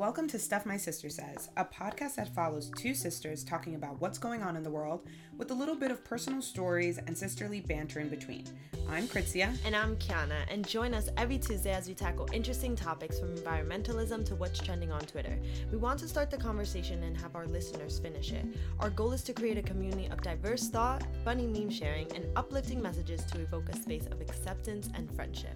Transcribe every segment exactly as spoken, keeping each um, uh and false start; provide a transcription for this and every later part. Welcome to Stuff My Sister Says, a podcast that follows two sisters talking about what's going on in the world with a little bit of personal stories and sisterly banter in between. I'm Kritzia. And I'm Kiana. And join us every Tuesday as we tackle interesting topics from environmentalism to what's trending on Twitter. We want to start the conversation and have our listeners finish it. Our goal is to create a community of diverse thought, funny meme sharing, and uplifting messages to evoke a space of acceptance and friendship.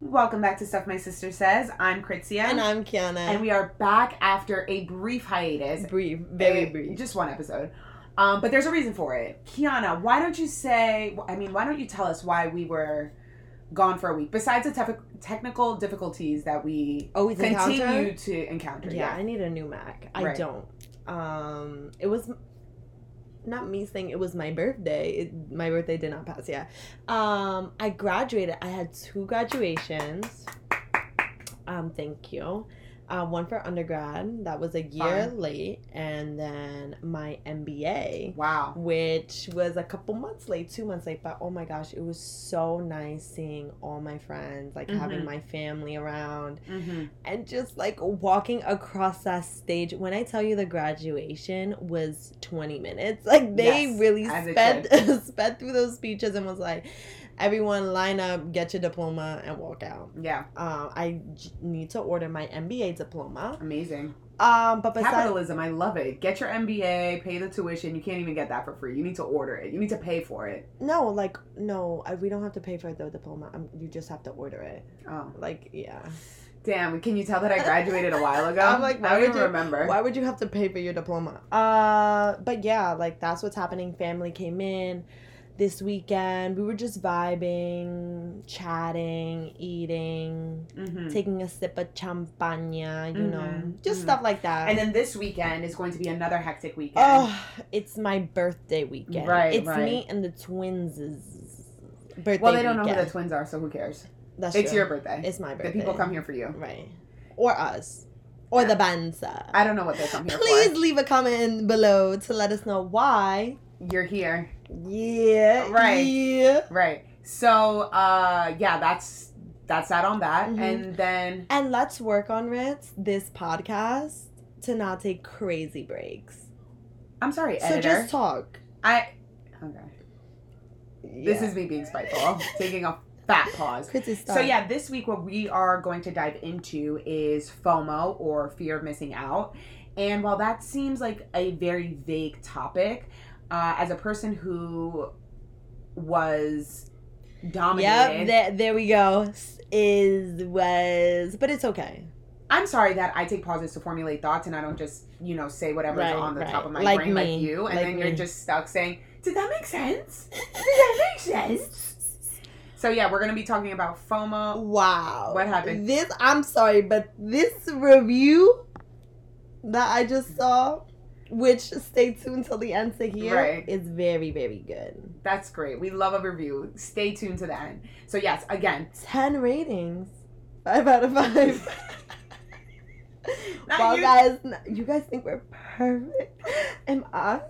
Welcome back to Stuff My Sister Says. I'm Kritzia. And I'm Kiana. And we are back after a brief hiatus. Brief. Very a, brief. Just one episode. Um, but there's a reason for it. Kiana, why don't you say... I mean, why don't you tell us why we were gone for a week? Besides the tef- technical difficulties that we Always continue encounter? to encounter. Yeah, yeah, I need a new Mac. I right. don't. Um, it was... Not me saying it was my birthday. It, my birthday did not pass yet. Um, I graduated. I had two graduations. Um, thank you. Uh, one for undergrad. That was a year Fun. late. And then my M B A. Wow. Which was a couple months late, two months late. But oh my gosh, it was so nice seeing all my friends, like mm-hmm. having my family around. Mm-hmm. And just like walking across that stage. When I tell you the graduation was twenty minutes, like they yes, really sped, sped through those speeches and was like... Everyone line up, get your diploma, and walk out. Yeah. Um, I j- need to order my M B A diploma. Amazing. Um, but besides- Capitalism, I love it. Get your M B A, pay the tuition. You can't even get that for free. You need to order it. You need to pay for it. No, like, no, I, we don't have to pay for the diploma. I'm, you just have to order it. Oh. Like, yeah. Damn, can you tell that I graduated a while ago? I'm like, why I don't even remember. Why would you have to pay for your diploma? Uh, but yeah, like, that's what's happening. Family came in. This weekend, we were just vibing, chatting, eating, mm-hmm. taking a sip of champaña, you mm-hmm. know, just mm-hmm. stuff like that. And then this weekend is going to be another hectic weekend. Oh, it's my birthday weekend. Right, It's right. me and the twins' birthday Well, they don't weekend. know who the twins are, so who cares? That's It's true. your birthday. It's my birthday. The people come here for you. Right. Or us. Or yeah. the banza. I don't know what they come here Please for. Please leave a comment below to let us know why you're here. Yeah. Right. Yeah. Right. So, uh, yeah, that's that's that on that. Mm-hmm. And then... And let's work on, Ritz, this podcast to not take crazy breaks. I'm sorry, so editor. So just talk. I... Okay. Yeah. This is me being spiteful. Taking a fat pause. So, yeah, this week what we are going to dive into is FOMO, or fear of missing out. And while that seems like a very vague topic... Uh, as a person who was dominated. Yep, there, there we go. Is, was, but it's okay. I'm sorry that I take pauses to formulate thoughts and I don't just, you know, say whatever's right, on the right. top of my like brain me. like you. And like then you're me. just stuck saying, did that make sense? Did that make sense? So, yeah, we're going to be talking about FOMO. Wow. What happened? This, I'm sorry, but this review that I just saw... Which, stay tuned till the end to hear, right. is very, very good. That's great. We love a review. Stay tuned to the end. So, yes, again. ten ratings. Five out of five. Wow, you. guys, you guys think we're perfect. Am I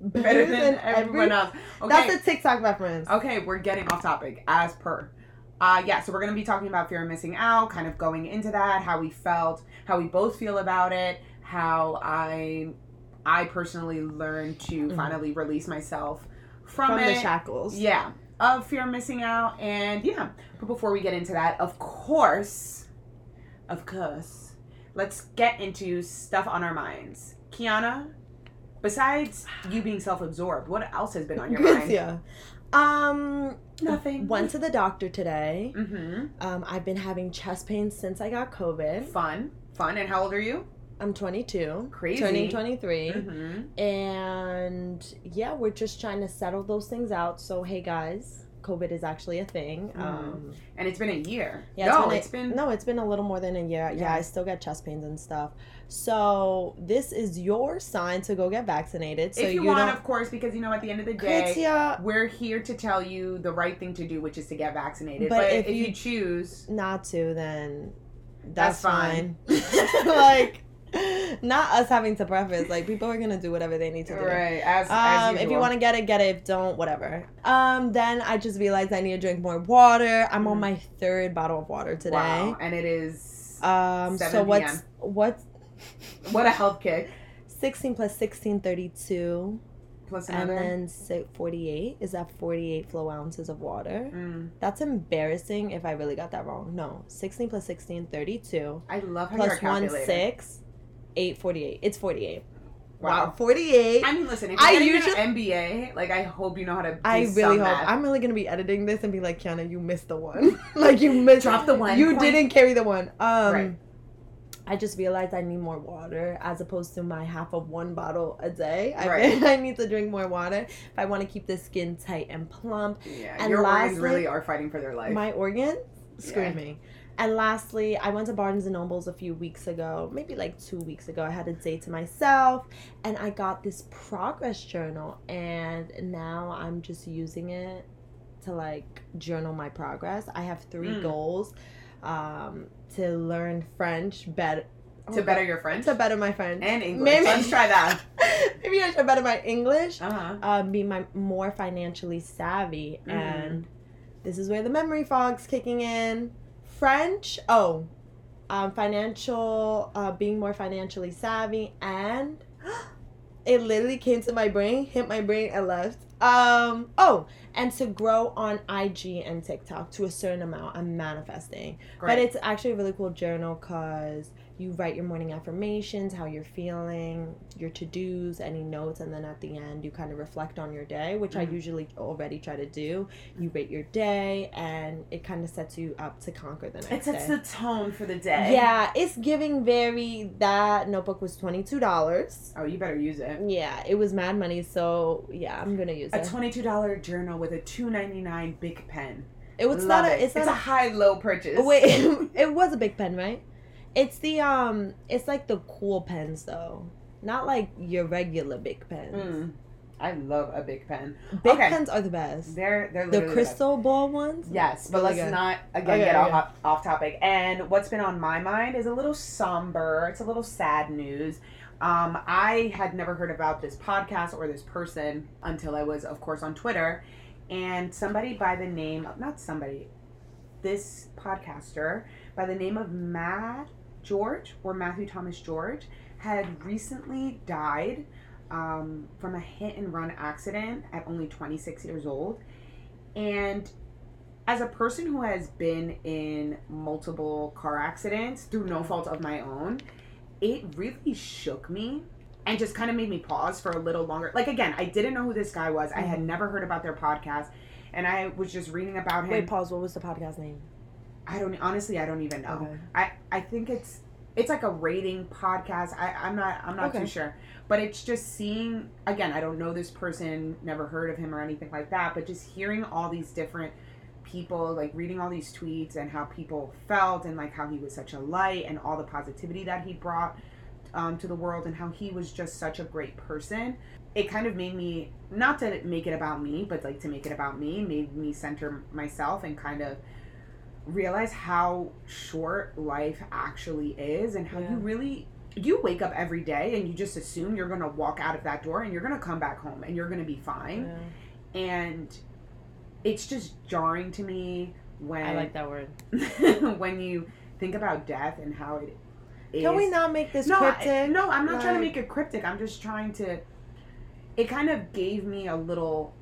better, better than, than everyone every... else? Okay. That's a TikTok reference. Okay, we're getting off topic, as per. Uh, yeah, so we're going to be talking about fear of missing out, kind of going into that, how we felt, how we both feel about it, how I... I personally learned to mm-hmm. finally release myself from, from it, the shackles. Yeah. Of fear of missing out. And yeah. But before we get into that, of course, of course, let's get into stuff on our minds. Kiana, besides you being self-absorbed, what else has been on your mind? Yeah. Um, nothing. Went to the doctor today. Mm-hmm. Um, I've been having chest pains since I got COVID. Fun. Fun. And how old are you? I'm twenty-two. Crazy. Turning twenty-three. Mm-hmm. And, yeah, we're just trying to settle those things out. So, hey, guys, COVID is actually a thing. Mm. Um, and it's been a year. Yeah, no, it's, been, it's been... No, it's been a little more than a year. Yeah. yeah, I still get chest pains and stuff. So, this is your sign to go get vaccinated. So if you, you want, don't... of course, because, you know, at the end of the day, Kritzia, we're here to tell you the right thing to do, which is to get vaccinated. But, but if, if you, you choose... Not to, then that's, that's fine. fine. Like... Not us having to preface. Like, people are going to do whatever they need to do. Right. As, um, as usual. If you want to get it, get it. If don't, whatever. Um, then I just realized I need to drink more water. I'm mm. on my third bottle of water today. Wow. And it is um, seven so what's, what's... What a health kick. sixteen plus sixteen, thirty-two. Plus another. And then say forty-eight. Is that forty-eight flow ounces of water? Mm. That's embarrassing if I really got that wrong. No. sixteen plus sixteen, thirty-two. I love how you're calculating. Plus one six. Eight forty-eight. It's forty-eight. Wow, wow. forty-eight. I mean, listen. If you're I usually an M B A. Like, I hope you know how to. Do I really hope. Math. I'm really gonna be editing this and be like, Kiana, you missed the one. Like you missed. Drop the one. You point. Didn't carry the one. Um, right. I just realized I need more water as opposed to my half of one bottle a day. I right. I need to drink more water if I want to keep this skin tight and plump. Yeah. And your lastly, organs really are fighting for their life. My organs screaming. Yeah. And lastly, I went to Barnes and Nobles a few weeks ago, maybe like two weeks ago. I had a day to myself, and I got this progress journal, and now I'm just using it to, like, journal my progress. I have three mm. goals, um, to learn French better. Oh, to better your French? To better my French. And English. Maybe, let's try that. Maybe I should better my English, uh-huh. uh, be my, more financially savvy, mm. and this is where the memory fog's kicking in. French, oh, um, financial, uh, being more financially savvy, and it literally came to my brain, hit my brain, and left. Um, oh, and to grow on I G and TikTok to a certain amount. I'm manifesting. Great. But it's actually a really cool journal because you write your morning affirmations, how you're feeling, your to-dos, any notes, and then at the end you kind of reflect on your day, which mm-hmm. I usually already try to do. You rate your day, and it kind of sets you up to conquer the next day. It sets day. The tone for the day. Yeah, it's giving very... That notebook was twenty-two dollars. Oh, you better use it. Yeah, it was mad money, so yeah, I'm going to use a it. A twenty-two dollars journal with a two ninety-nine big pen. It was Love not a, it's, it's not a, a high-low purchase. Wait, it, it was a big pen, right? It's the, um, it's like the cool pens, though. Not like your regular big pens. Mm. I love a big pen. Big okay. pens are the best. They're, they're literally the crystal the ball ones? Yes, but really let's good. Not, again, okay, get okay. Off, off topic. And what's been on my mind is a little somber. It's a little sad news. Um, I had never heard about this podcast or this person until I was, of course, on Twitter. And somebody by the name of, not somebody, this podcaster by the name of Matt George or Matthew Thomas George had recently died um, from a hit and run accident at only twenty-six years old. And as a person who has been in multiple car accidents through no fault of my own, it really shook me and just kind of made me pause for a little longer. Like, again, I didn't know who this guy was. Mm-hmm. I had never heard about their podcast, and I was just reading about him. Wait, pause. What was the podcast name? I don't honestly I don't even know. Okay. I, I think it's it's like a rating podcast. I, I'm not I'm not okay. too sure. But it's just seeing, again, I don't know this person, never heard of him or anything like that, but just hearing all these different people, like reading all these tweets and how people felt and like how he was such a light and all the positivity that he brought um, to the world and how he was just such a great person. It kind of made me, not to make it about me, but like to make it about me, made me center myself and kind of realize how short life actually is and how yeah. you really you wake up every day and you just assume you're gonna walk out of that door and you're gonna come back home and you're gonna be fine yeah. and it's just jarring to me when I like that word when you think about death and how it is. Can we not make this no, cryptic? I, no I'm not like... trying to make it cryptic. I'm just trying to it kind of gave me a little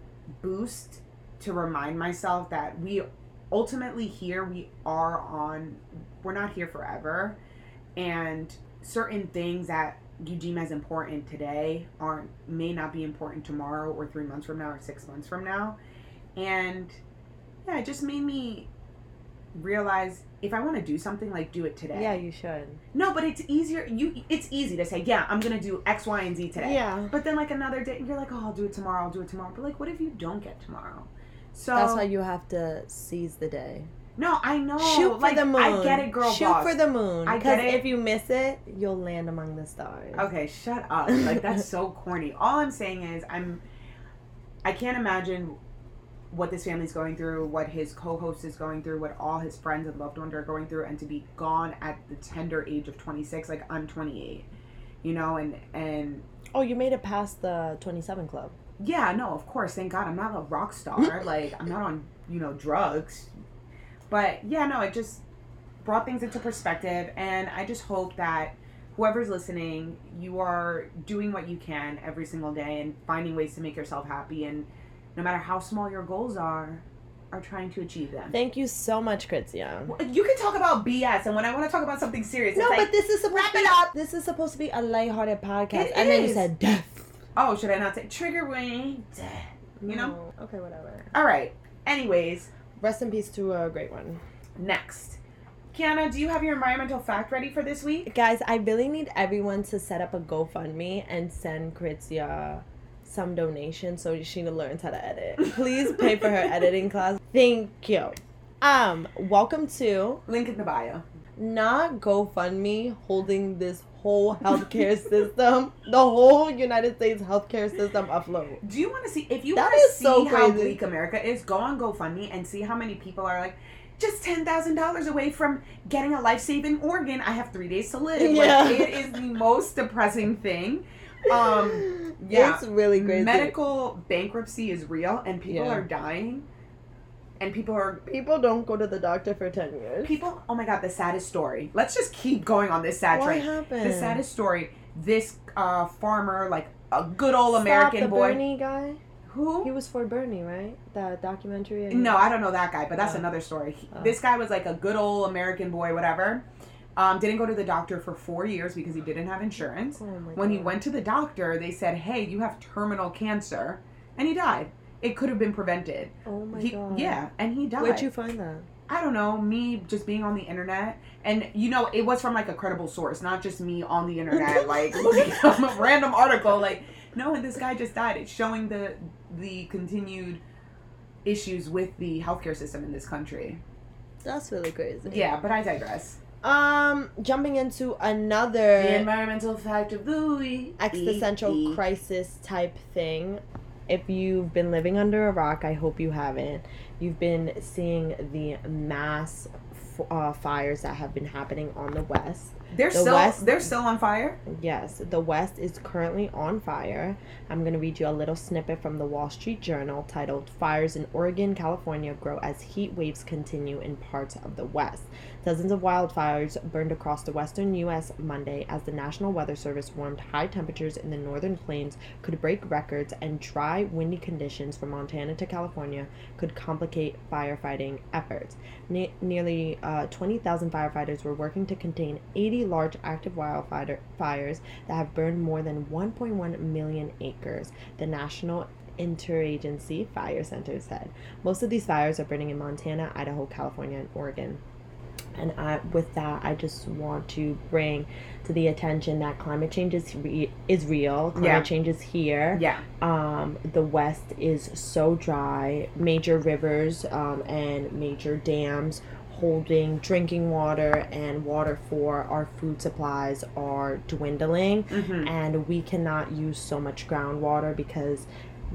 boost to remind myself that we ultimately here we are on we're not here forever, and certain things that you deem as important today aren't may not be important tomorrow or three months from now or six months from now. And yeah, it just made me realize if I want to do something, like, do it today. Yeah, you should. No, but it's easier you it's easy to say, yeah, I'm gonna do X, Y, and Z today. Yeah. But then like another day you're like, oh, I'll do it tomorrow, I'll do it tomorrow. But like what if you don't get tomorrow? So that's why you have to seize the day. No, I know. Shoot for like, the moon. I get it, girl. Shoot boss. For the moon. I get it. If you miss it, you'll land among the stars. Okay, shut up. Like that's so corny. All I'm saying is I'm. I can't imagine what this family's going through, what his co-host is going through, what all his friends and loved ones are going through, and to be gone at the tender age of twenty-six. Like I'm twenty-eight, you know, and and oh, you made it past the twenty-seven club. Yeah, no, of course, thank God. I'm not a rock star. Like, I'm not on, you know, drugs. But yeah, no, it just brought things into perspective, and I just hope that whoever's listening, you are doing what you can every single day and finding ways to make yourself happy, and no matter how small your goals are, are trying to achieve them. Thank you so much, Kritzia. Well, you can talk about B S, and when I want to talk about something serious, no, it's like, but this is supposed wrap it up. This is supposed to be a lighthearted podcast, it and is. Then you said death. Oh, should I not say trigger warning? Death. You know? No. Okay, whatever. All right. Anyways, rest in peace to a great one. Next. Kiana, do you have your environmental fact ready for this week? Guys, I really need everyone to set up a GoFundMe and send Kritzia some donation so she learns how to edit. Please pay for her editing class. Thank you. Um, welcome to... Link in the bio. Not GoFundMe holding this whole healthcare system, the whole United States healthcare system afloat. Do you want to see... If you want to see so how bleak America is, go on GoFundMe and see how many people are like... just ten thousand dollars away from getting a life-saving organ. I have three days to live. Yeah. Like, it is the most depressing thing. Um, yeah. It's really crazy. Medical bankruptcy is real, and people yeah. are dying. And people are... People don't go to the doctor for ten years. People... Oh, my God. The saddest story. Let's just keep going on this sad what train. What happened? The saddest story. This uh, farmer, like a good old Stop American the boy... the Bernie guy? Who? He was for Bernie, right? The documentary. And no, I don't know that guy, but that's oh. another story. He, oh. This guy was like a good old American boy, whatever. Um, didn't go to the doctor for four years because he didn't have insurance. Oh my when God. He went to the doctor, they said, hey, you have terminal cancer. And he died. It could have been prevented. Oh, my he, God. Yeah, and he died. Where'd you find that? I don't know. Me just being on the internet. And, you know, it was from like a credible source, not just me on the internet, like looking up a random article, like... No, and this guy just died. It's showing the the continued issues with the healthcare system in this country. That's really crazy. Yeah, but I digress. Um, jumping into another... The environmental fact of the week. Existential e- e. crisis type thing. If you've been living under a rock, I hope you haven't. You've been seeing the mass f- uh, fires that have been happening on the West. They're the still West, they're still on fire? Yes. The West is currently on fire. I'm going to read you a little snippet from the Wall Street Journal titled, Fires in Oregon, California Grow as Heat Waves Continue in Parts of the West. Dozens of wildfires burned across the western U S Monday as the National Weather Service warned high temperatures in the northern plains could break records and dry, windy conditions from Montana to California could complicate firefighting efforts. Ne- nearly uh, twenty thousand firefighters were working to contain eighty large active wildfire fires that have burned more than one point one million acres, the National Interagency Fire Center said. Most of these fires are burning in Montana, Idaho, California, and Oregon. And I, with that, I just want to bring to the attention that climate change is, re- is real. Climate yeah. change is here. Yeah. Um, the West is so dry. Major rivers um, and major dams holding drinking water and water for our food supplies are dwindling, mm-hmm. and we cannot use so much groundwater because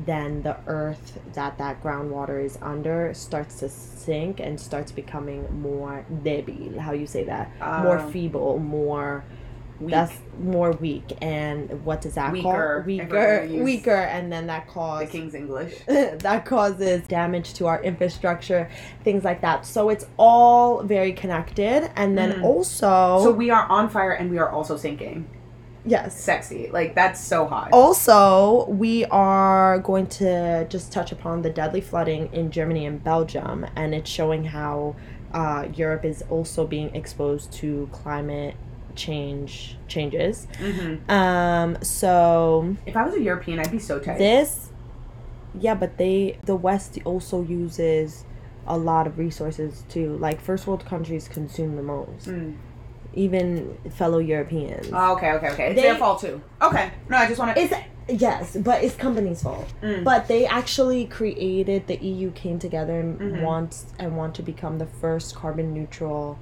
then the earth that that groundwater is under starts to sink and starts becoming more débil, how you say that, um, more feeble, more weak. That's more weak, and what does that weaker, call weaker weaker and then that causes the King's English that causes damage to our infrastructure, things like that. So it's all very connected, and then mm. also so we are on fire and we are also sinking. Yes. Sexy. Like, that's so hot. Also, we are going to just touch upon the deadly flooding in Germany and Belgium, and it's showing how uh Europe is also being exposed to climate change changes. Mm-hmm. Um, so if I was a European, I'd be so tight. This, yeah, but they the West also uses a lot of resources too. Like, first world countries consume the most. Mm. Even fellow Europeans. Oh, okay, okay, okay. It's they, their fault too. Okay. No, I just want to. It's yes, but it's companies' fault. Mm. But they actually created the E U came together and mm-hmm. wants and want to become the first carbon neutral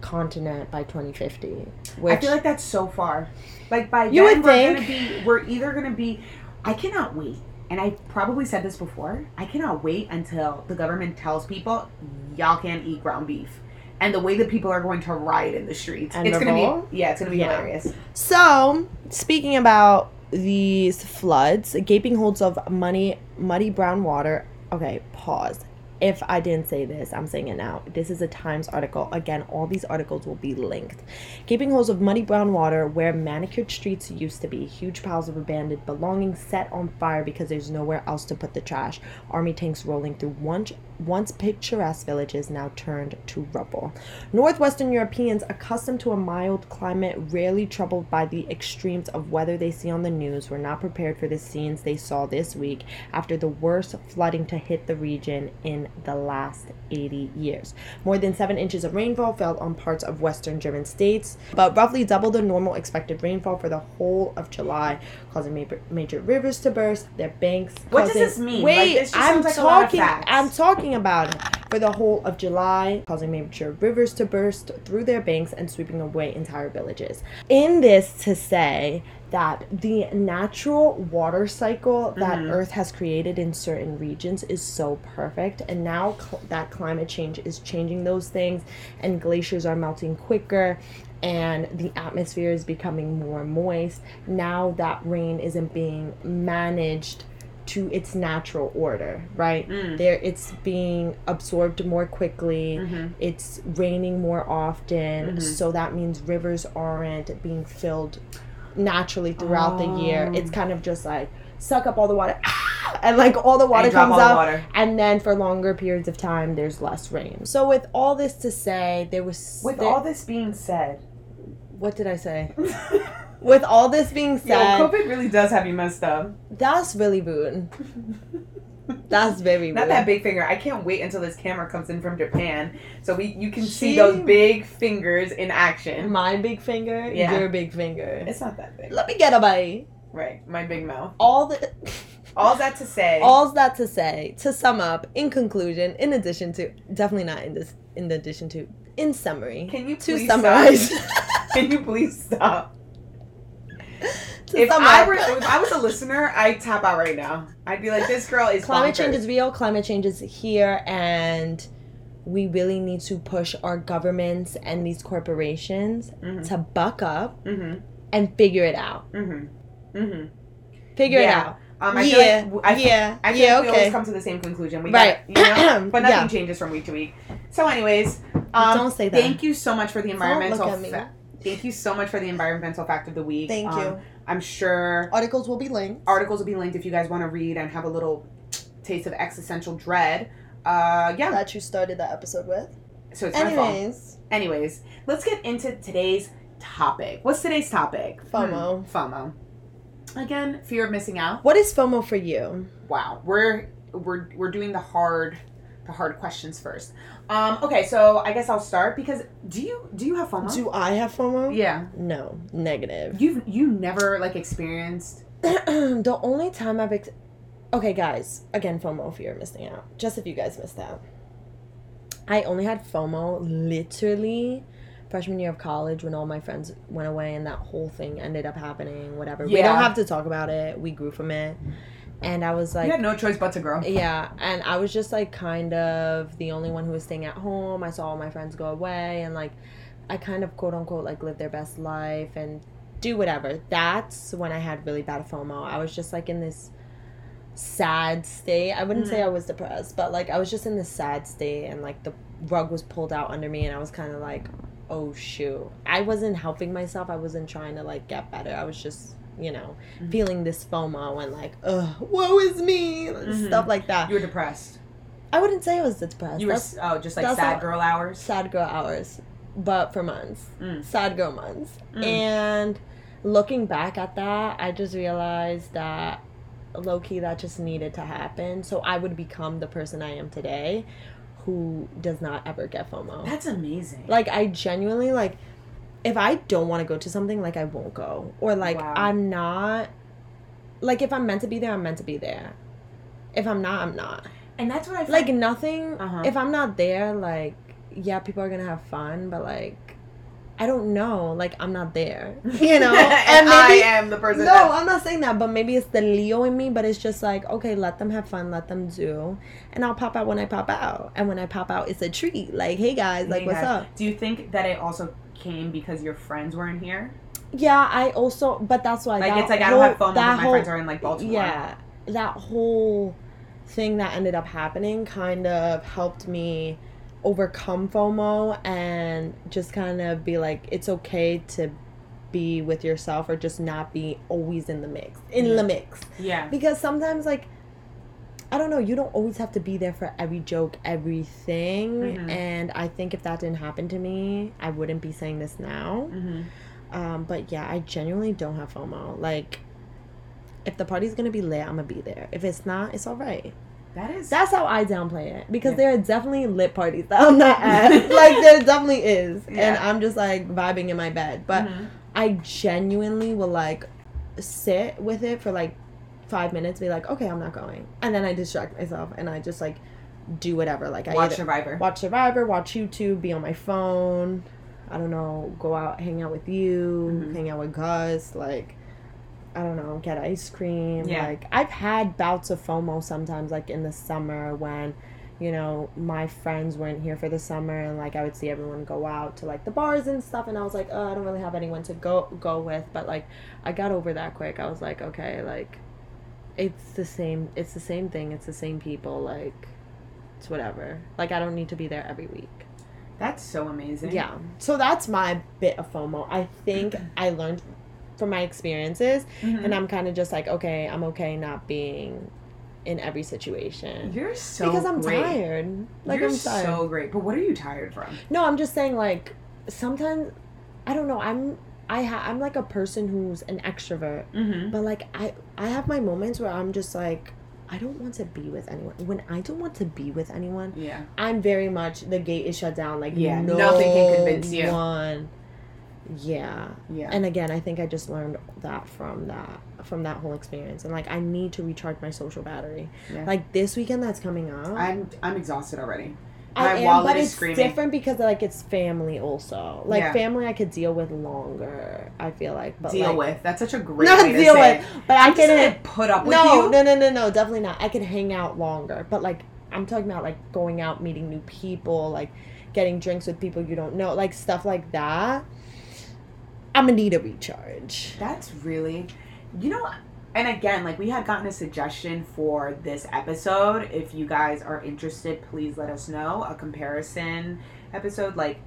continent by twenty fifty. Which I feel like that's so far. Like, by you then would we're think. gonna be we're either gonna be I cannot wait, and I probably said this before, I cannot wait until the government tells people y'all can't eat ground beef. and the way that people are going to riot in the streets. And it's going to be, yeah, it's going to be yeah. hilarious. So, speaking about these floods, gaping holes of money, muddy brown water. Okay, pause. If I didn't say this, I'm saying it now. This is a Times article. Again, all these articles will be linked. Gaping holes of muddy brown water where manicured streets used to be. Huge piles of abandoned belongings set on fire because there's nowhere else to put the trash. Army tanks rolling through once, once picturesque villages now turned to rubble. Northwestern Europeans, accustomed to a mild climate, rarely troubled by the extremes of weather they see on the news, were not prepared for the scenes they saw this week after the worst flooding to hit the region in the last eighty years. More than seven inches of rainfall fell on parts of western German states, but roughly double the normal expected rainfall for the whole of July, causing major, major rivers to burst their banks. What causing, does this mean? Wait, like, this just I'm like talking. I'm talking about it. For the whole of July, causing major rivers to burst through their banks and sweeping away entire villages. In this, to say that the natural water cycle that mm-hmm. Earth has created in certain regions is so perfect, and now cl- that climate change is changing those things, and glaciers are melting quicker, and the atmosphere is becoming more moist. Now that rain isn't being managed to its natural order, right? Mm. There, it's being absorbed more quickly. Mm-hmm. It's raining more often. Mm-hmm. So that means rivers aren't being filled naturally throughout oh. the year. It's kind of just like suck up all the water and like all the water and comes out water. And then for longer periods of time there's less rain. So with all this to say, there was with there, all this being said, what did I say? With all this being said... Yo, COVID really does have you messed up. That's really rude. That's very rude. Not that big finger. I can't wait until this camera comes in from Japan so we you can she, see those big fingers in action. My big finger? Yeah. Your big finger. It's not that big. Let me get a bite. Right. My big mouth. All the... All that to say. All that to say. To sum up, in conclusion, in addition to... Definitely not in this... In addition to... In summary. Can you please To summarize. Stop? Can you please stop? If I, were, if I was a listener, I'd tap out right now. I'd be like, this girl is Climate bonkers. Change is real. Climate change is here. And we really need to push our governments and these corporations mm-hmm. to buck up mm-hmm. and figure it out. Mm-hmm. Mm-hmm. Figure yeah. it out. Um, I yeah. Feel like, I, yeah. I feel yeah, like we okay. always come to the same conclusion. We right. Got, you know, but nothing yeah. changes from week to week. So anyways. Um, Don't say that. Thank you so much for the environmental fact. Thank you so much for the environmental fact of the week. Thank um, you. I'm sure... Articles will be linked. Articles will be linked if you guys want to read and have a little taste of existential dread. Uh, yeah. That you started that episode with. So it's Anyways. my fault. Anyways, let's get into today's topic. What's today's topic? FOMO. Hmm. FOMO. Again, fear of missing out. What is FOMO for you? Wow. We're we're we're doing the hard the hard questions first. Um, okay, so I guess I'll start because do you do you have FOMO? Do I have FOMO? Yeah. No, negative. You've you never like experienced the only time I've ex- okay, guys, again, FOMO, fear of missing out. Just if you guys missed out. I only had FOMO literally freshman year of college when all my friends went away and that whole thing ended up happening, whatever. Yeah. We don't have to talk about it. We grew from it. And I was like... You had no choice but to grow. Yeah. And I was just like kind of the only one who was staying at home. I saw all my friends go away. And like I kind of quote unquote like live their best life and do whatever. That's when I had really bad FOMO. I was just like in this sad state. I wouldn't mm. say I was depressed. But like I was just in this sad state. And like the rug was pulled out under me. And I was kind of like, oh shoot. I wasn't helping myself. I wasn't trying to like get better. I was just... you know, mm-hmm. feeling this FOMO and like, ugh, woe is me, mm-hmm. stuff like that. You were depressed. I wouldn't say I was depressed. You were, that's, oh, just like sad girl hours? Sad girl hours, but for months. Mm. Sad girl months. Mm. And looking back at that, I just realized that low-key that just needed to happen. So I would become the person I am today who does not ever get FOMO. That's amazing. Like, I genuinely, like... If I don't want to go to something, like, I won't go. Or, like, wow. I'm not... Like, if I'm meant to be there, I'm meant to be there. If I'm not, I'm not. And that's what I feel. Like, nothing... Uh-huh. If I'm not there, like, yeah, people are going to have fun, but, like... I don't know. Like, I'm not there, you know? And, and maybe, I am the person. No, I'm not saying that, but maybe it's the Leo in me, but it's just like, okay, let them have fun. Let them do. And I'll pop out when I pop out. And when I pop out, it's a treat. Like, hey, guys, like, hey what's guys. up? Do you think that it also came because your friends weren't here? Yeah, I also, but that's why. Like, that it's like, whole, I don't have fun because my whole, friends are in, like, Baltimore. Yeah, that whole thing that ended up happening kind of helped me overcome FOMO and just kind of be like, it's okay to be with yourself or just not be always in the mix. In yeah. the mix. Yeah. Because sometimes, like, I don't know, you don't always have to be there for every joke, everything. Mm-hmm. And I think if that didn't happen to me, I wouldn't be saying this now. Mm-hmm. Um, but yeah, I genuinely don't have FOMO. Like, if the party's gonna be lit, I'm gonna be there. If it's not, it's all right. That is. That's how I downplay it, because yeah. there are definitely lit parties that I'm not at. Like, there definitely is, yeah. and I'm just like vibing in my bed. But mm-hmm. I genuinely will like sit with it for like five minutes, be like, okay, I'm not going, and then I distract myself and I just like do whatever. Like I watch Survivor, watch Survivor, watch YouTube, be on my phone. I don't know, go out, hang out with you, mm-hmm. hang out with Gus, like, I don't know, get ice cream. Yeah. Like, I've had bouts of FOMO sometimes, like, in the summer when, you know, my friends weren't here for the summer and, like, I would see everyone go out to, like, the bars and stuff, and I was like, oh, I don't really have anyone to go, go with, but, like, I got over that quick. I was like, okay, like, it's the same, it's the same thing, it's the same people, like, it's whatever. Like, I don't need to be there every week. That's so amazing. Yeah. So that's my bit of FOMO. I think I learned from my experiences, mm-hmm. and I'm kind of just like, okay, I'm okay not being in every situation. You're so Because I'm great. tired. Like, You're I'm tired. so great. But what are you tired from? No, I'm just saying, like, sometimes, I don't know, I'm I ha- I'm like a person who's an extrovert, mm-hmm. but, like, I, I have my moments where I'm just like, I don't want to be with anyone. When I don't want to be with anyone, yeah. I'm very much, the gate is shut down. Like, yeah, no nothing can convince you. One. Yeah. Yeah. And again, I think I just learned that from that, from that whole experience. And, like, I need to recharge my social battery. Yeah. Like, this weekend that's coming up. I'm I'm exhausted already. My I am, wallet but is it's screaming. Different because, like, it's family also. Like, yeah. family I could deal with longer, I feel like. But deal like, with. That's such a great not way to deal say with, it. But I I'm couldn't put up with no, you. No, no, no, no. Definitely not. I could hang out longer. But, like, I'm talking about, like, going out, meeting new people, like, getting drinks with people you don't know. Like, stuff like that. I'm going to need a recharge. That's really... You know what? And again, like, we had gotten a suggestion for this episode. If you guys are interested, please let us know. A comparison episode, like,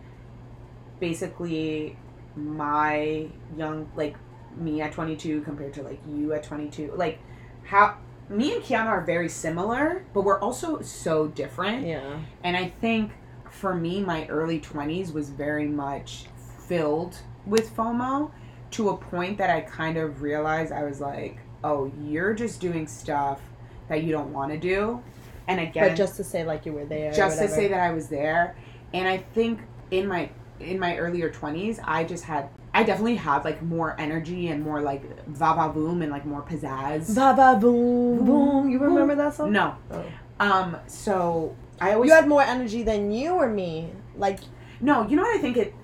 basically my young, like, me at twenty-two compared to, like, you at twenty-two. Like, how... Me and Kiana are very similar, but we're also so different. Yeah. And I think, for me, my early twenties was very much filled with FOMO to a point that I kind of realized I was like, oh, you're just doing stuff that you don't want to do. And again, but just to say like you were there, just to say that I was there. And I think in my in my earlier twenties, I just had I definitely had like more energy and more like va va boom and like more pizzazz. Va va boom boom. You remember that song? No. Oh. Um. So I always you had more energy than you or me. Like no, you know what I think it.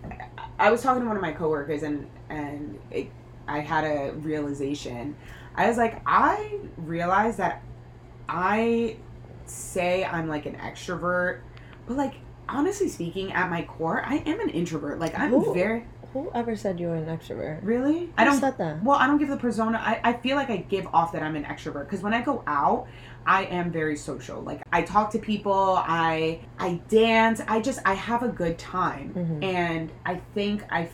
I was talking to one of my coworkers and and it, I had a realization. I was like, I realized that I say I'm like an extrovert, but like honestly speaking, at my core, I am an introvert. Like I'm Ooh. very. Whoever said you were an extrovert? Really? Who I don't said that. Well, I don't give the persona. I, I feel like I give off that I'm an extrovert because when I go out, I am very social. Like I talk to people. I I dance. I just I have a good time, mm-hmm. and I think I.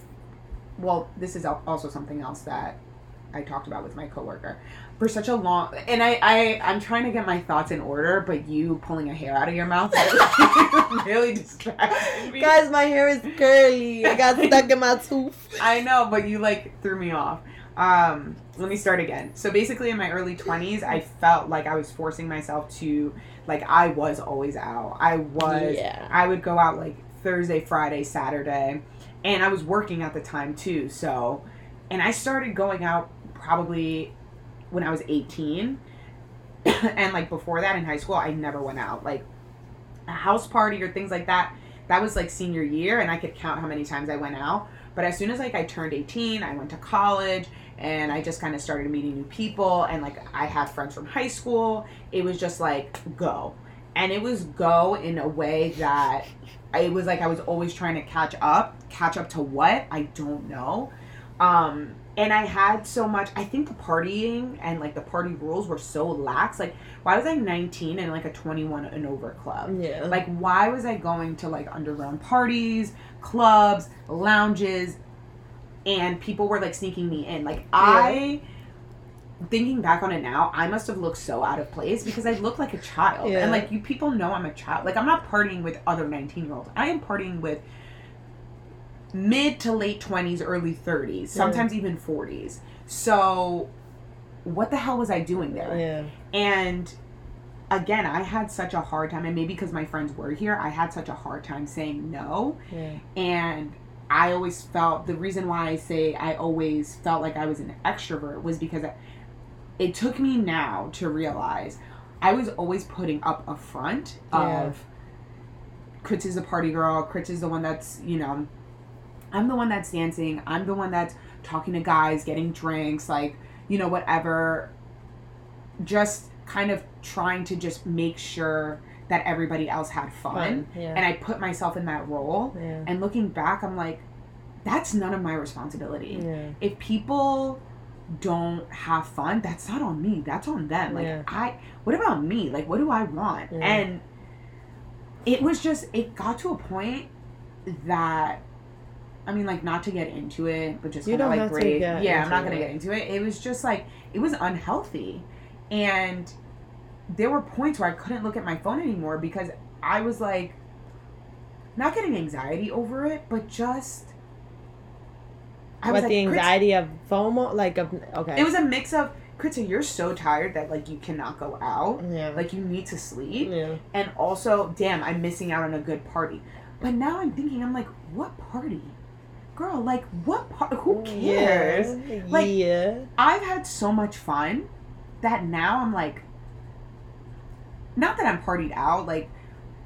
Well, this is also something else that I talked about with my coworker for such a long. And I I I'm trying to get my thoughts in order, but you pulling a hair out of your mouth. Really distracted me. Guys, my hair is curly. I got stuck in my tooth. I know, but you, like, threw me off. Um, let me start again. So basically in my early twenties, I felt like I was forcing myself to, like, I was always out. I was, yeah. I would go out, like, Thursday, Friday, Saturday. And I was working at the time, too. So, and I started going out probably when I was eighteen. And, like, before that in high school, I never went out. Like, a house party or things like that, that was like senior year, and I could count how many times I went out. But as soon as like I turned eighteen, I went to college and I just kind of started meeting new people. And like I had friends from high school. It was just like go. And it was go in a way that it was like I was always trying to catch up. Catch up to what? I don't know. Um, and I had so much, I think the partying and like the party rules were so lax. Like, why was I nineteen and like a twenty-one and over club? Yeah. Like, why was I going to like underground parties, clubs, lounges, and people were like sneaking me in? Like, yeah. I, thinking back on it now, I must have looked so out of place because I look like a child. Yeah. And like, you people know I'm a child. Like, I'm not partying with other nineteen year olds, I am partying with mid to late twenties, early thirties, sometimes yeah. even forties. So what the hell was I doing there? Yeah. And again, I had such a hard time, and maybe because my friends were here, I had such a hard time saying no. Yeah. And I always felt, the reason why I say I always felt like I was an extrovert was because it, it took me now to realize I was always putting up a front yeah. of Kritz is the party girl, Kritz is the one that's, you know, I'm the one that's dancing. I'm the one that's talking to guys, getting drinks, like, you know, whatever. Just kind of trying to just make sure that everybody else had fun. fun yeah. And I put myself in that role. Yeah. And looking back, I'm like, that's none of my responsibility. Yeah. If people don't have fun, that's not on me. That's on them. Like, yeah. I, what about me? Like, what do I want? Yeah. And it was just, it got to a point that, I mean, like, not to get into it, but just kind of, like, break. Yeah, I'm not going to get into it. It was just, like, it was unhealthy. And there were points where I couldn't look at my phone anymore because I was, like, not getting anxiety over it, but just... I was, like, the anxiety of FOMO? Like, of okay. It was a mix of, Kritzia, you're so tired that, like, you cannot go out. Yeah. Like, you need to sleep. Yeah. And also, damn, I'm missing out on a good party. But now I'm thinking, I'm like, what party? Girl, like, what part? Who cares? Yeah, like, yeah. I've had so much fun that now I'm like, not that I'm partied out. Like,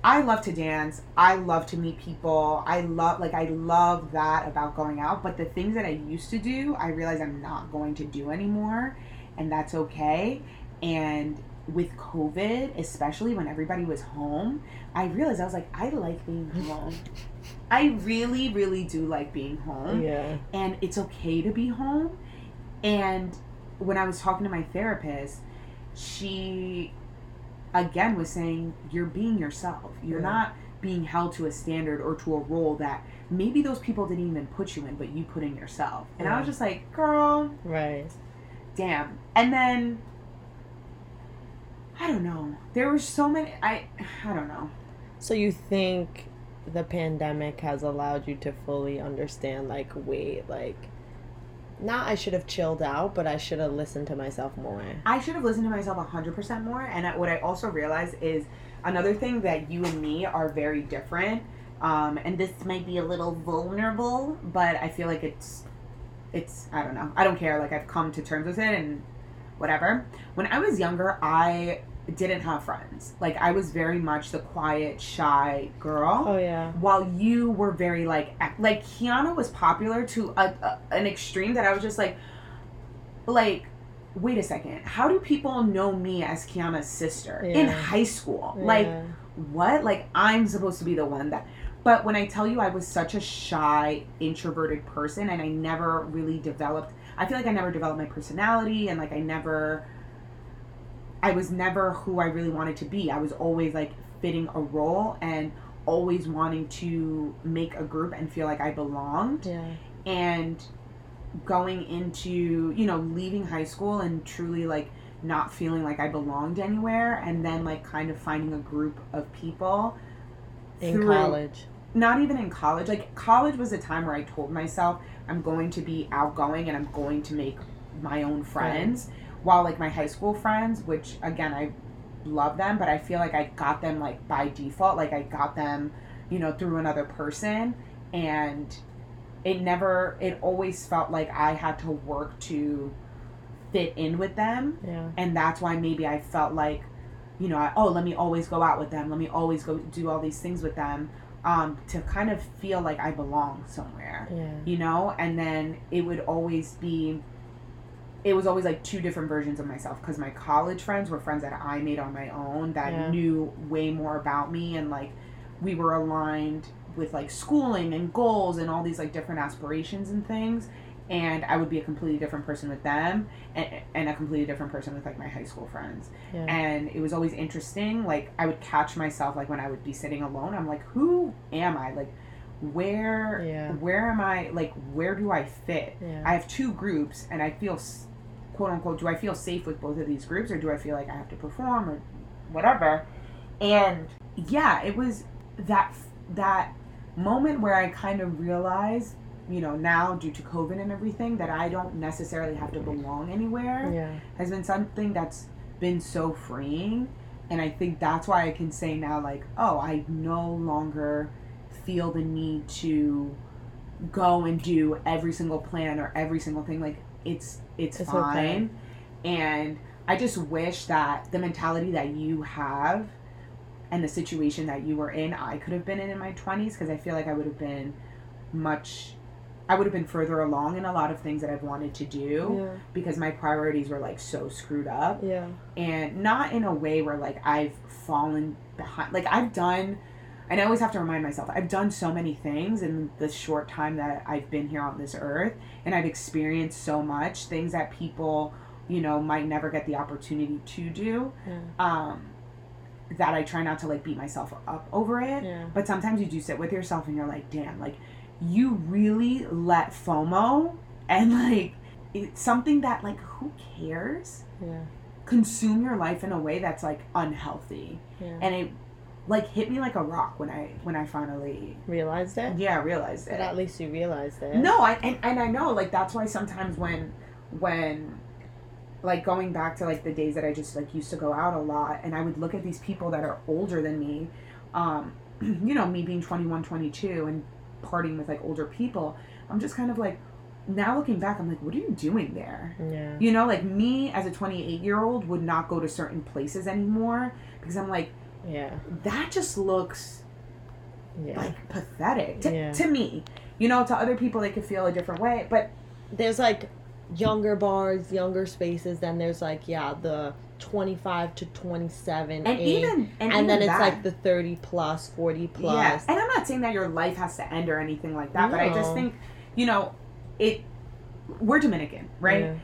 I love to dance. I love to meet people. I love, like, I love that about going out. But the things that I used to do, I realize I'm not going to do anymore. And that's okay. And with COVID, especially when everybody was home, I realized I was like, I like being home. I really, really do like being home. Yeah. And it's okay to be home. And when I was talking to my therapist, she, again, was saying, you're being yourself. You're yeah. not being held to a standard or to a role that maybe those people didn't even put you in, but you put in yourself. And yeah. I was just like, girl. Right. Damn. And then, I don't know. There were so many, I, I don't know. So you think the pandemic has allowed you to fully understand, like, wait, like, not I should have chilled out, but I should have listened to myself more. I should have listened to myself one hundred percent more. And I, what I also realized is another thing that you and me are very different. Um, and this might be a little vulnerable, but I feel like it's, it's, I don't know. I don't care. Like, I've come to terms with it and whatever. When I was younger, I didn't have friends. Like, I was very much the quiet, shy girl. Oh yeah. While you were very like like Kiana was popular to a, a, an extreme that I was just like, like, wait a second, how do people know me as Kiana's sister yeah. in high school? Yeah. Like, what? Like, I'm supposed to be the one that. But when I tell you, I was such a shy, introverted person, and I never really developed. I feel like I never developed my personality, and like I never. I was never who I really wanted to be. I was always, like, fitting a role and always wanting to make a group and feel like I belonged. Yeah. And going into, you know, leaving high school and truly, like, not feeling like I belonged anywhere, and then, like, kind of finding a group of people. In through, college. Not even in college. Like, college was a time where I told myself I'm going to be outgoing and I'm going to make my own friends. Yeah. While, like, my high school friends, which, again, I love them, but I feel like I got them, like, by default. Like, I got them, you know, through another person. And it never, it always felt like I had to work to fit in with them. Yeah. And that's why maybe I felt like, you know, I, oh, let me always go out with them. Let me always go do all these things with them. um, to kind of feel like I belong somewhere, yeah. you know? And then it would always be, it was always like two different versions of myself, because my college friends were friends that I made on my own that yeah. knew way more about me, and like we were aligned with like schooling and goals and all these like different aspirations and things. And I would be a completely different person with them, and, and a completely different person with, like, my high school friends. Yeah. And it was always interesting. Like, I would catch myself, like, when I would be sitting alone, I'm like, who am I? Like, where yeah. where am I? Like, where do I fit? Yeah. I have two groups, and I feel, quote, unquote, do I feel safe with both of these groups, or do I feel like I have to perform or whatever? And, yeah, it was that that moment where I kind of realized, you know, now due to COVID and everything, that I don't necessarily have to belong anywhere yeah. has been something that's been so freeing. And I think that's why I can say now, like, oh, I no longer feel the need to go and do every single plan or every single thing. Like, it's it's, it's fine. Okay. And I just wish that the mentality that you have and the situation that you were in, I could have been in in my twenties, because I feel like I would have been much... I would have been further along in a lot of things that I've wanted to do yeah. because my priorities were like so screwed up. Yeah. And not in a way where like I've fallen behind. Like I've done, and I always have to remind myself, I've done so many things in the short time that I've been here on this earth, and I've experienced so much, things that people, you know, might never get the opportunity to do. Yeah. Um, that I try not to like beat myself up over it. Yeah. But sometimes you do sit with yourself and you're like, damn, like, you really let FOMO and, like, it's something that, like, who cares? Yeah. Consume your life in a way that's, like, unhealthy. Yeah. And it, like, hit me like a rock when I when I finally... Realized it? Yeah, realized it. But at least you realized it. No, I, and, and I know, like, that's why sometimes when, when, like, going back to, like, the days that I just, like, used to go out a lot, and I would look at these people that are older than me, um, you know, me being twenty-one, twenty-two, and... partying with like older people, I'm just kind of like, now looking back, I'm like, what are you doing there? Yeah. You know, like me as a twenty-eight year old would not go to certain places anymore, because I'm like, yeah, that just looks yeah. like pathetic to, yeah. to me. You know, to other people, they could feel a different way, but there's like younger bars, younger spaces, then there's like, yeah, the twenty-five to twenty-seven and age, even and, and even then it's that. Like the thirty plus forty plus yeah. And I'm not saying that your life has to end or anything like that, no. but I just think, you know, it we're Dominican, right? Yeah.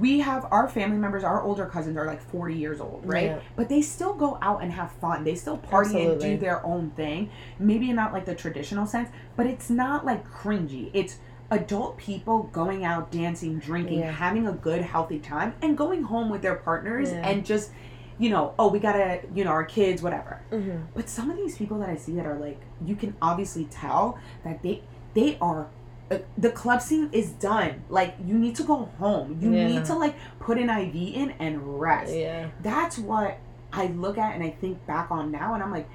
We have our family members, our older cousins are like forty years old, right? Yeah. But they still go out and have fun. They still party Absolutely. And do their own thing. Maybe not like the traditional sense, but it's not like cringy. It's adult people going out, dancing, drinking, yeah. having a good, healthy time, and going home with their partners yeah. and just, you know, oh, we gotta, you know, our kids, whatever. Mm-hmm. But some of these people that I see that are like, you can obviously tell that they they are, uh, the club scene is done. Like, you need to go home. You yeah. need to, like, put an I V in and rest. Yeah. That's what I look at and I think back on now, and I'm like,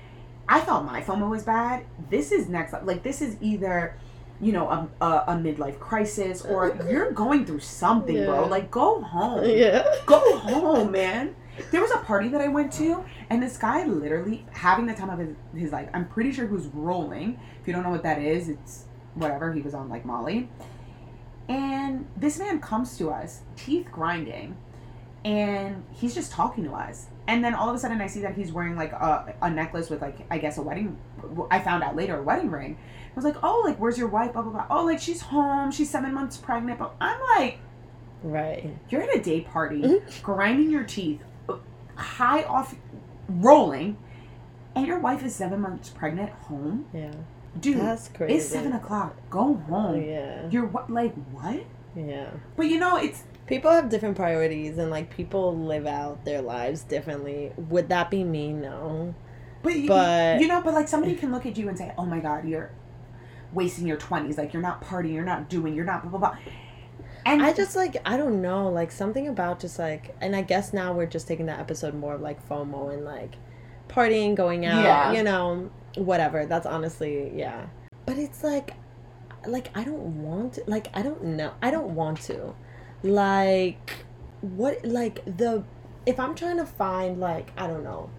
I thought my FOMO was bad. This is next, like, this is either... you know, a, a, a midlife crisis, or you're going through something, yeah. bro. Like, go home. Yeah. Go home, man. There was a party that I went to, and this guy literally having the time of his, his life. I'm pretty sure he was rolling. If you don't know what that is, it's whatever. He was on, like, Molly. And this man comes to us, teeth grinding, and he's just talking to us. And then all of a sudden I see that he's wearing, like, a, a necklace with, like, I guess a wedding... I found out later, a wedding ring. I was like, oh, like, where's your wife? Blah, blah, blah. Oh, like, she's home. She's seven months pregnant. But I'm like... Right. You're at a day party, mm-hmm. grinding your teeth, high off, rolling, and your wife is seven months pregnant, home? Yeah. Dude, that's crazy. It's seven o'clock. Go home. Oh, yeah. You're, what, like, what? Yeah. But, you know, it's... People have different priorities, and, like, people live out their lives differently. Would that be me? No. But, but you know, but, like, somebody can look at you and say, oh, my God, you're wasting your twenties. Like, you're not partying. You're not doing. You're not blah, blah, blah. And I just, like, I don't know. Like, something about just, like, and I guess now we're just taking that episode more of, like, FOMO and, like, partying, going out, yeah. you know, whatever. That's honestly, yeah. But it's, like, like, I don't want to. Like, I don't know. I don't want to. Like, what, like, the, if I'm trying to find, like, I don't know,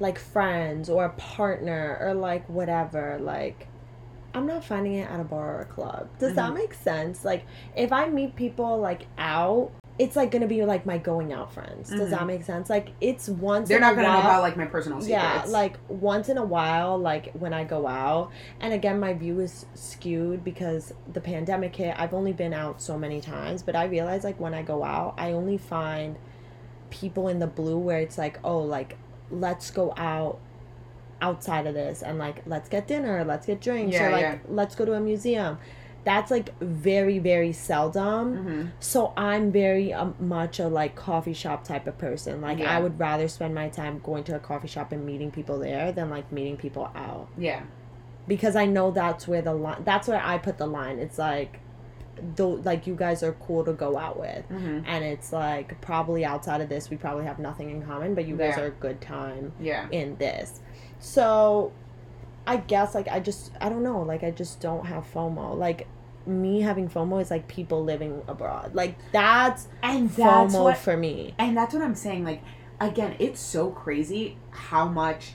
like friends or a partner or like whatever, like I'm not finding it at a bar or a club. Does mm-hmm. that make sense? Like if I meet people like out, it's like gonna be like my going out friends. Mm-hmm. Does that make sense? Like it's once they're in not a gonna while, know about like my personal secrets. Yeah, like once in a while, like when I go out, and again my view is skewed because the pandemic hit. I've only been out so many times, but I realize like when I go out, I only find people in the blue where it's like, oh, like let's go out outside of this and like let's get dinner, let's get drinks, yeah, or like yeah. let's go to a museum. That's like very, very seldom. Mm-hmm. So I'm very um, much a like coffee shop type of person. Like yeah. I would rather spend my time going to a coffee shop and meeting people there than like meeting people out. Yeah. Because I know that's where the line, that's where I put the line. It's like, though, like you guys are cool to go out with. Mm-hmm. And it's like probably outside of this, we probably have nothing in common, but you guys yeah. are a good time yeah. in this. So I guess, like, I just, I don't know, like, I just don't have FOMO. Like, me having FOMO is, like, people living abroad. Like, that's, and that's FOMO what, for me. And that's what I'm saying. Like, again, it's so crazy how much,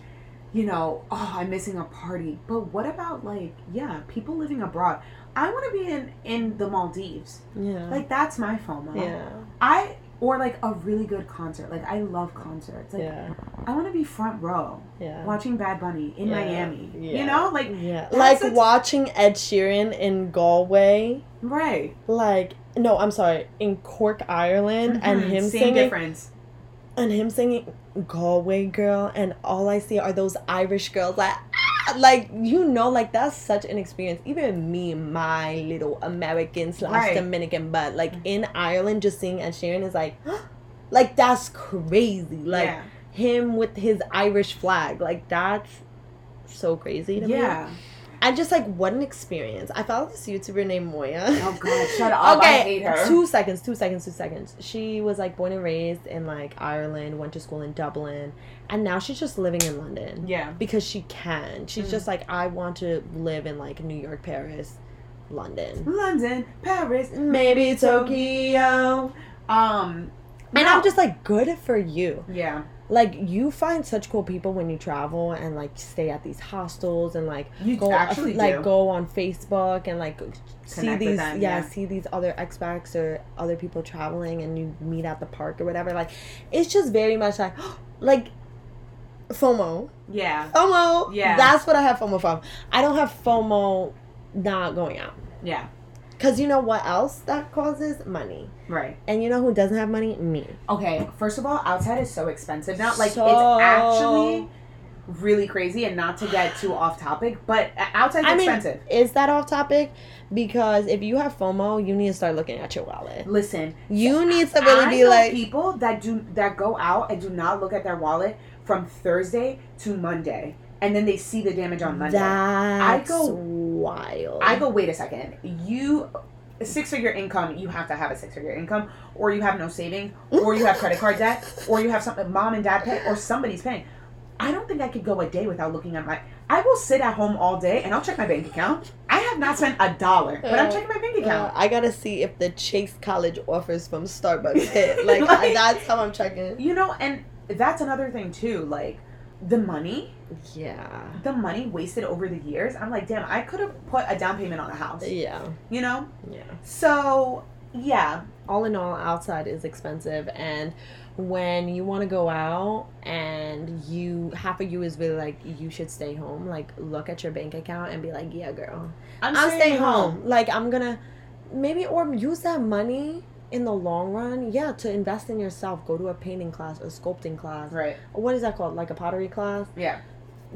you know, oh, I'm missing a party. But what about, like, yeah, people living abroad. I want to be in, in the Maldives. Yeah. Like, that's my FOMO. Yeah. I... Or, like, a really good concert. Like, I love concerts. Like, yeah. I want to be front row. Yeah. Watching Bad Bunny in yeah. Miami. Yeah. You know? Like, yeah. like t- watching Ed Sheeran in Galway. Right. Like, no, I'm sorry. In Cork, Ireland. Mm-hmm. And him Same singing. Same difference. And him singing Galway Girl. And all I see are those Irish girls. Like, ah! Like, you know, like, that's such an experience. Even me, my little American slash right. Dominican butt, like, mm-hmm. in Ireland, just seeing Ed Sheeran is like, huh? Like, that's crazy. Like, yeah. him with his Irish flag. Like, that's so crazy to yeah. me. Yeah. And just, like, what an experience. I follow this YouTuber named Moya. Oh, God, shut up. Okay, I hate her. Two seconds, two seconds, two seconds. She was, like, born and raised in, like, Ireland, went to school in Dublin, and now she's just living in London. Yeah. Because she can. She's mm. just like, I want to live in, like, New York, Paris, London. London, Paris, maybe Tokyo. Um, And no. I'm just, like, good for you. Yeah. Like, you find such cool people when you travel and, like, stay at these hostels and, like, you go, actually like, do. go on Facebook and, like, Connect see these, them, yeah, yeah, see these other expats or other people traveling and you meet at the park or whatever. Like, it's just very much like, like, FOMO. Yeah. FOMO. Yeah. That's what I have FOMO from. I don't have FOMO not going out. Yeah. Because you know what else that causes? Money. Right. And you know who doesn't have money? Me. Okay. First of all, outside is so expensive now. Like, so... it's actually really crazy, and not to get too off topic, but outside's I expensive. Mean, is that off topic? Because if you have FOMO, you need to start looking at your wallet. Listen. You need to really I be know like... people that do that go out and do not look at their wallet from Thursday to Monday. And then they see the damage on Monday. That's I go wild. I go, wait a second. You, six-figure income, you have to have a six-figure income, or you have no savings, or you have credit card debt, or you have something mom and dad pay, or somebody's paying. I don't think I could go a day without looking at my... I will sit at home all day, and I'll check my bank account. I have not spent a dollar, but I'm checking my bank account. Uh, I got to see if the Chase College offers from Starbucks hit. Like, like, that's how I'm checking. You know, and that's another thing, too. Like, the money... Yeah. The money wasted over the years. I'm like, damn, I could have put a down payment on a house. Yeah. You know? Yeah. So, yeah. All in all, outside is expensive. And when you want to go out and you, half of you is really like, you should stay home. Like, look at your bank account and be like, yeah, girl. I'm, I'm staying home. home. Like, I'm going to maybe or use that money in the long run, yeah, to invest in yourself. Go to a painting class, a sculpting class. Right. What is that called? Like a pottery class? Yeah.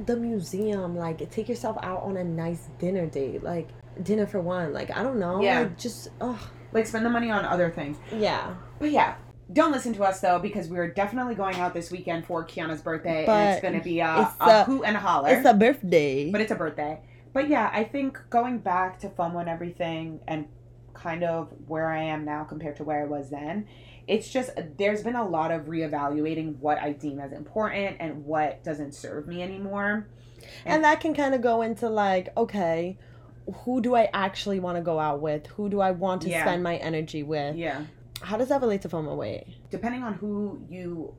The museum, like, take yourself out on a nice dinner date, like dinner for one, like, I don't know, yeah, like, just ugh. like spend the money on other things, yeah. But yeah, don't listen to us though, because we're definitely going out this weekend for Kiana's birthday, but and it's gonna be a, a, a hoot and a holler. It's a birthday, but it's a birthday. But yeah, I think going back to FOMO and everything, and kind of where I am now compared to where I was then. It's just, there's been a lot of reevaluating what I deem as important and what doesn't serve me anymore. And, and that can kind of go into like, okay, who do I actually want to go out with? Who do I want to yeah. spend my energy with? Yeah. How does that relate to FOMO? Wait. Depending on who you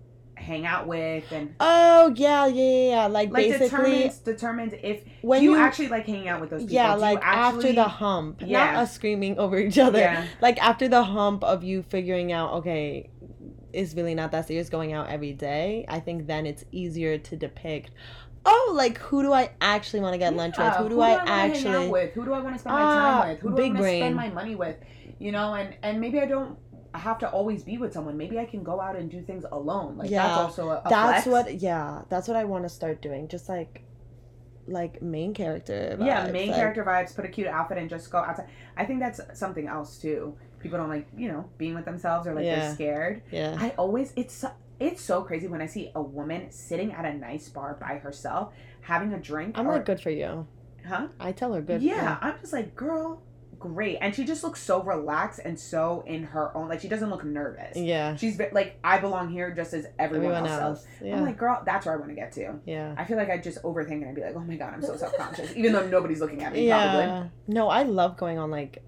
hang out with, and oh yeah, yeah, yeah, like, like basically determines, determines if when you, you actually like hanging out with those people. Yeah, do like you actually, after the hump, yeah. not us screaming over each other. Yeah. Like after the hump of you figuring out, okay, it's really not that serious going out every day. I think then it's easier to depict. Oh, like, who do I actually want to get yeah. lunch with? Who do, who do I, I actually hang out with? Who do I want to spend uh, my time with? Who do I want to spend my money with? You know, and, and maybe I don't have to always be with someone. Maybe I can go out and do things alone. Like, yeah. that's also a, a that's flex. What, yeah, that's what I want to start doing. Just, like, like, main character vibes. Yeah, main like, character vibes. Put a cute outfit and just go outside. I think that's something else, too. People don't like, you know, being with themselves, or, like, yeah. they're scared. Yeah. I always, it's... It's so crazy when I see a woman sitting at a nice bar by herself, having a drink. I'm or, like, good for you. Huh? I tell her good yeah, for you. Yeah, I'm just like, girl, great. And she just looks so relaxed and so in her own. Like, she doesn't look nervous. Yeah. She's like, I belong here just as everyone, everyone else. else. Yeah. I'm like, girl, that's where I want to get to. Yeah. I feel like I just overthink and I'd be like, oh my God, I'm so self-conscious. Even though nobody's looking at me, yeah. probably. No, I love going on, like...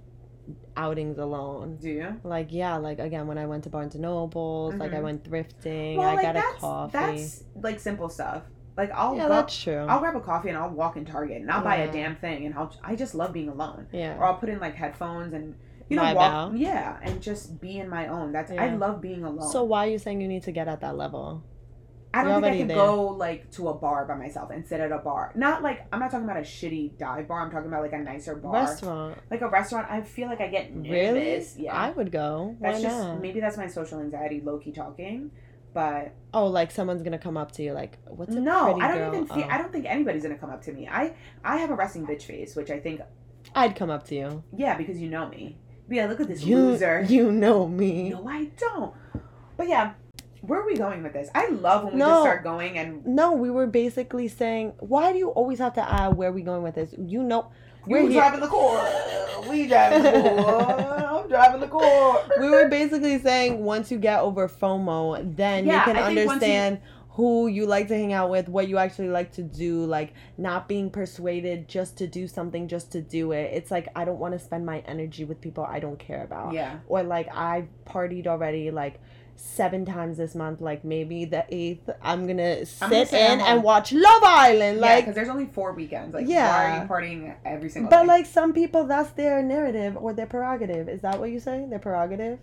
outings alone. Do you? Like, yeah, like, again, when I went to Barnes and Nobles, mm-hmm. like, I went thrifting, well, I like, got a coffee. That's, like, simple stuff. Like, I'll yeah, go, that's true. I'll grab a coffee and I'll walk in Target and I'll yeah. buy a damn thing, and I'll, I just love being alone. Yeah. Or I'll put in, like, headphones and, you know, my walk. Bow. Yeah, and just be in my own. That's, yeah. I love being alone. So why are you saying you need to get at that level? I don't You're think I can there. go, like, to a bar by myself and sit at a bar. Not, like, I'm not talking about a shitty dive bar. I'm talking about, like, a nicer bar. Restaurant. Like, a restaurant. I feel like I get nervous. Really? Yeah. I would go. Why that's just, not? Maybe that's my social anxiety, low-key talking, but... Oh, like, someone's going to come up to you, like, what's a no, pretty I don't girl? Even feel... Oh. I don't think anybody's going to come up to me. I, I have a resting bitch face, which I think... I'd come up to you. Yeah, because you know me. Yeah, look at this you, loser. You know me. No, I don't. But, yeah... Where are we going with this? I love when we no, just start going and... No, we were basically saying, why do you always have to add where are we going with this? You know... We're we driving the car. We driving the car. I'm driving the car. We were basically saying, once you get over FOMO, then yeah, you can I understand you... who you like to hang out with, what you actually like to do, like, not being persuaded just to do something, just to do it. It's like, I don't want to spend my energy with people I don't care about. Yeah. Or, like, I've partied already, like... seven times this month, like maybe the eighth, I'm gonna sit I'm gonna in and watch Love Island. Yeah, like, because there's only four weekends. Like, yeah, why are you partying every single? But day? Like some people, that's their narrative or their prerogative. Is that what you say? Their prerogative.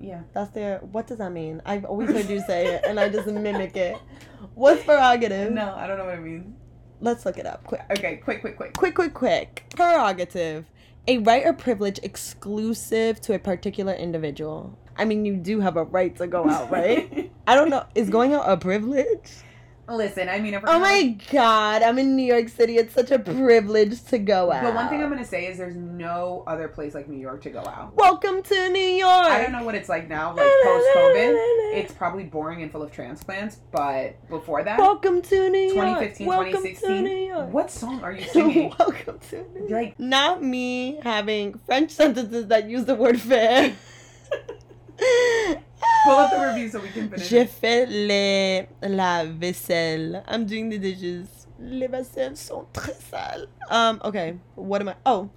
Yeah, that's their. What does that mean? I've always heard you say it, and I just mimic it. What's prerogative? No, I don't know what it means. Let's look it up quick. Okay, quick, quick, quick, quick, quick, quick. Prerogative, a right or privilege exclusive to a particular individual. I mean, you do have a right to go out, right? I don't know. Is going out a privilege? Listen, I mean... Oh, my God. I'm in New York City. It's such a privilege to go out. But one thing I'm going to say is there's no other place like New York to go out. Welcome to New York. I don't know what it's like now, like, post-COVID. It's probably boring and full of transplants, but before that... Welcome to New York. twenty fifteen, Welcome twenty sixteen. To New York. What song are you singing? Welcome to New York. Like, not me having French sentences that use the word fair. Pull up the review so we can finish. J'ai fait les, la vaisselle. I'm doing the dishes. Les vaisselles sont très sales. Um, okay. What am I? Oh,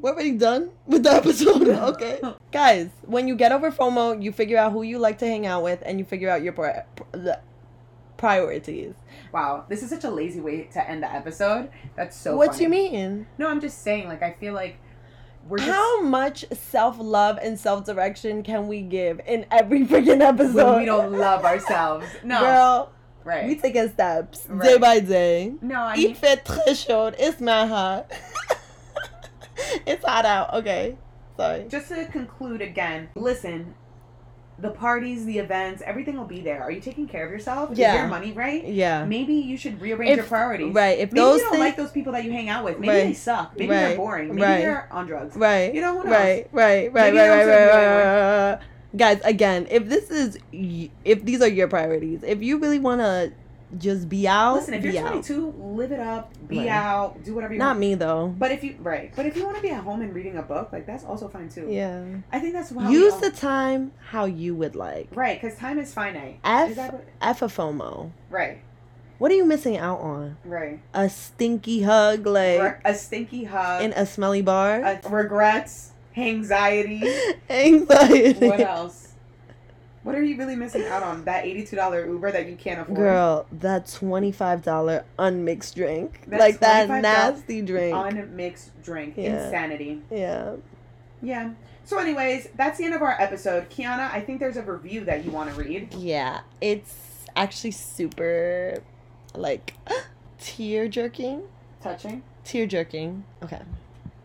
we're already done with the episode. Okay. Guys, when you get over FOMO, you figure out who you like to hang out with and you figure out your pri- pri- priorities. Wow. This is such a lazy way to end the episode. That's so What funny. You mean? No, I'm just saying, like, I feel like We're just, how much self-love and self-direction can we give in every freaking episode? When we don't love ourselves. No. Girl, right. We taking steps right. day by day. No, I mean... It fait très chaud. It's not hot. It's hot out. Okay. Sorry. Just to conclude again, listen, the parties, the events, everything will be there. Are you taking care of yourself? Yeah. Is your money right? Yeah. Maybe you should rearrange if, your priorities. Right. If maybe those you don't things, like those people that you hang out with. Maybe right. they suck. Maybe right. they're boring. Maybe right. they're on drugs. Right. You know what right. else? Right. Right. Maybe right. Right. Right. Right. Right. Guys, again, if this is, if these are your priorities, if you really want to just be out, listen. If you're twenty-two, out. Live it up. Be right. out. Do whatever you. Not want. Not me though. But if you right, but if you want to be at home and reading a book, like that's also fine too. Yeah. I think that's how use the time how you would like. Right, because time is finite. F is that what... F a FOMO. Right. What are you missing out on? Right. A stinky hug, like Re- a stinky hug in a smelly bar. A th- regrets, anxiety, anxiety. What else? What are you really missing out on? That eighty-two dollars Uber that you can't afford? Girl, that twenty-five dollars unmixed drink. That like that nasty drink. Unmixed drink. Yeah. Insanity. Yeah. Yeah. So anyways, that's the end of our episode. Kiana, I think there's a review that you want to read. Yeah. It's actually super, like, tear-jerking. Touching? Tear-jerking. Okay.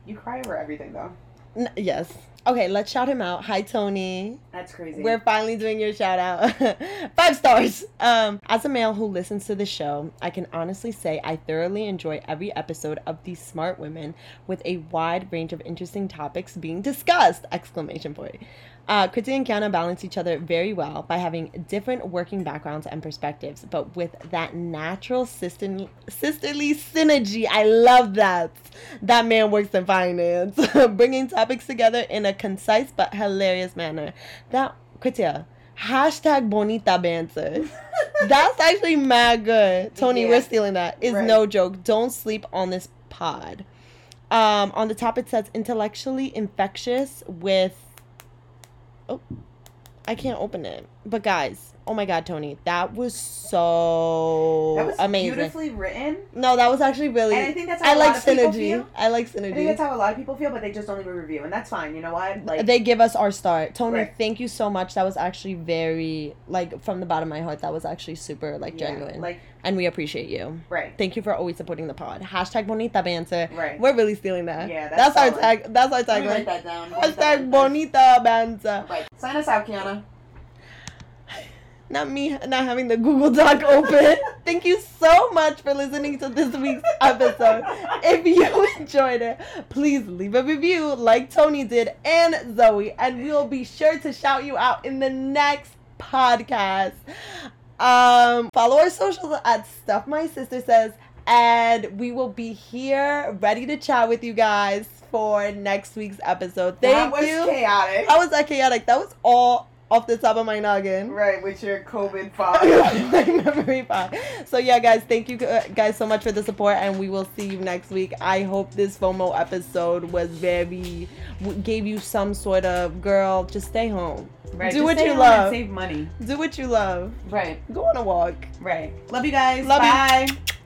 You cry over everything, though. N- yes. Okay, let's shout him out. Hi, Tony. That's crazy. We're finally doing your shout out. Five stars. Um, as a male who listens to the show, I can honestly say I thoroughly enjoy every episode of These Smart Women, with a wide range of interesting topics being discussed! Exclamation point. Uh, Kritzia and Kiana balance each other very well by having different working backgrounds and perspectives, but with that natural sister- sisterly synergy. I love that. That man works in finance. Bringing topics together in a concise but hilarious manner. That, Kritzia, hashtag bonita banter. That's actually mad good. Tony, yeah. We're stealing that. It's right. No joke. Don't sleep on this pod. Um, on the top, it says intellectually infectious with... Oh, I can't open it. But guys, oh my God, Tony, that was so that was amazing. Beautifully written. No, that was actually really. And I think that's how I a like lot of synergy. People feel. I like synergy. I think that's how a lot of people feel, but they just don't leave a review, and that's fine. You know what? Like they give us our start. Tony, right. Thank you so much. That was actually very, like, from the bottom of my heart. That was actually super, like, yeah, genuine. Like, and we appreciate you. Right. Thank you for always supporting the pod. Hashtag bonita banter. Right. We're really stealing that. Yeah. That's, that's our tag. That's our tag. Write that down. Hashtag bonita banter. Right. Sign us out, Kiana. Not me not having the Google Doc open. Thank you so much for listening to this week's episode. If you enjoyed it, please leave a review like Tony did and Zoe, and we'll be sure to shout you out in the next podcast. Um, follow our socials at Stuff My Sister Says, and we will be here ready to chat with you guys for next week's episode. Thank you. That was chaotic. That was that chaotic. That was all off the top of my noggin. Right, with your COVID fog. My memory fog. So, yeah, guys, thank you guys so much for the support, and we will see you next week. I hope this FOMO episode was very, gave you some sort of, girl, just stay home. Right. Do just what stay you home love. And save money. Do what you love. Right. Go on a walk. Right. Love you guys. Love Bye. You.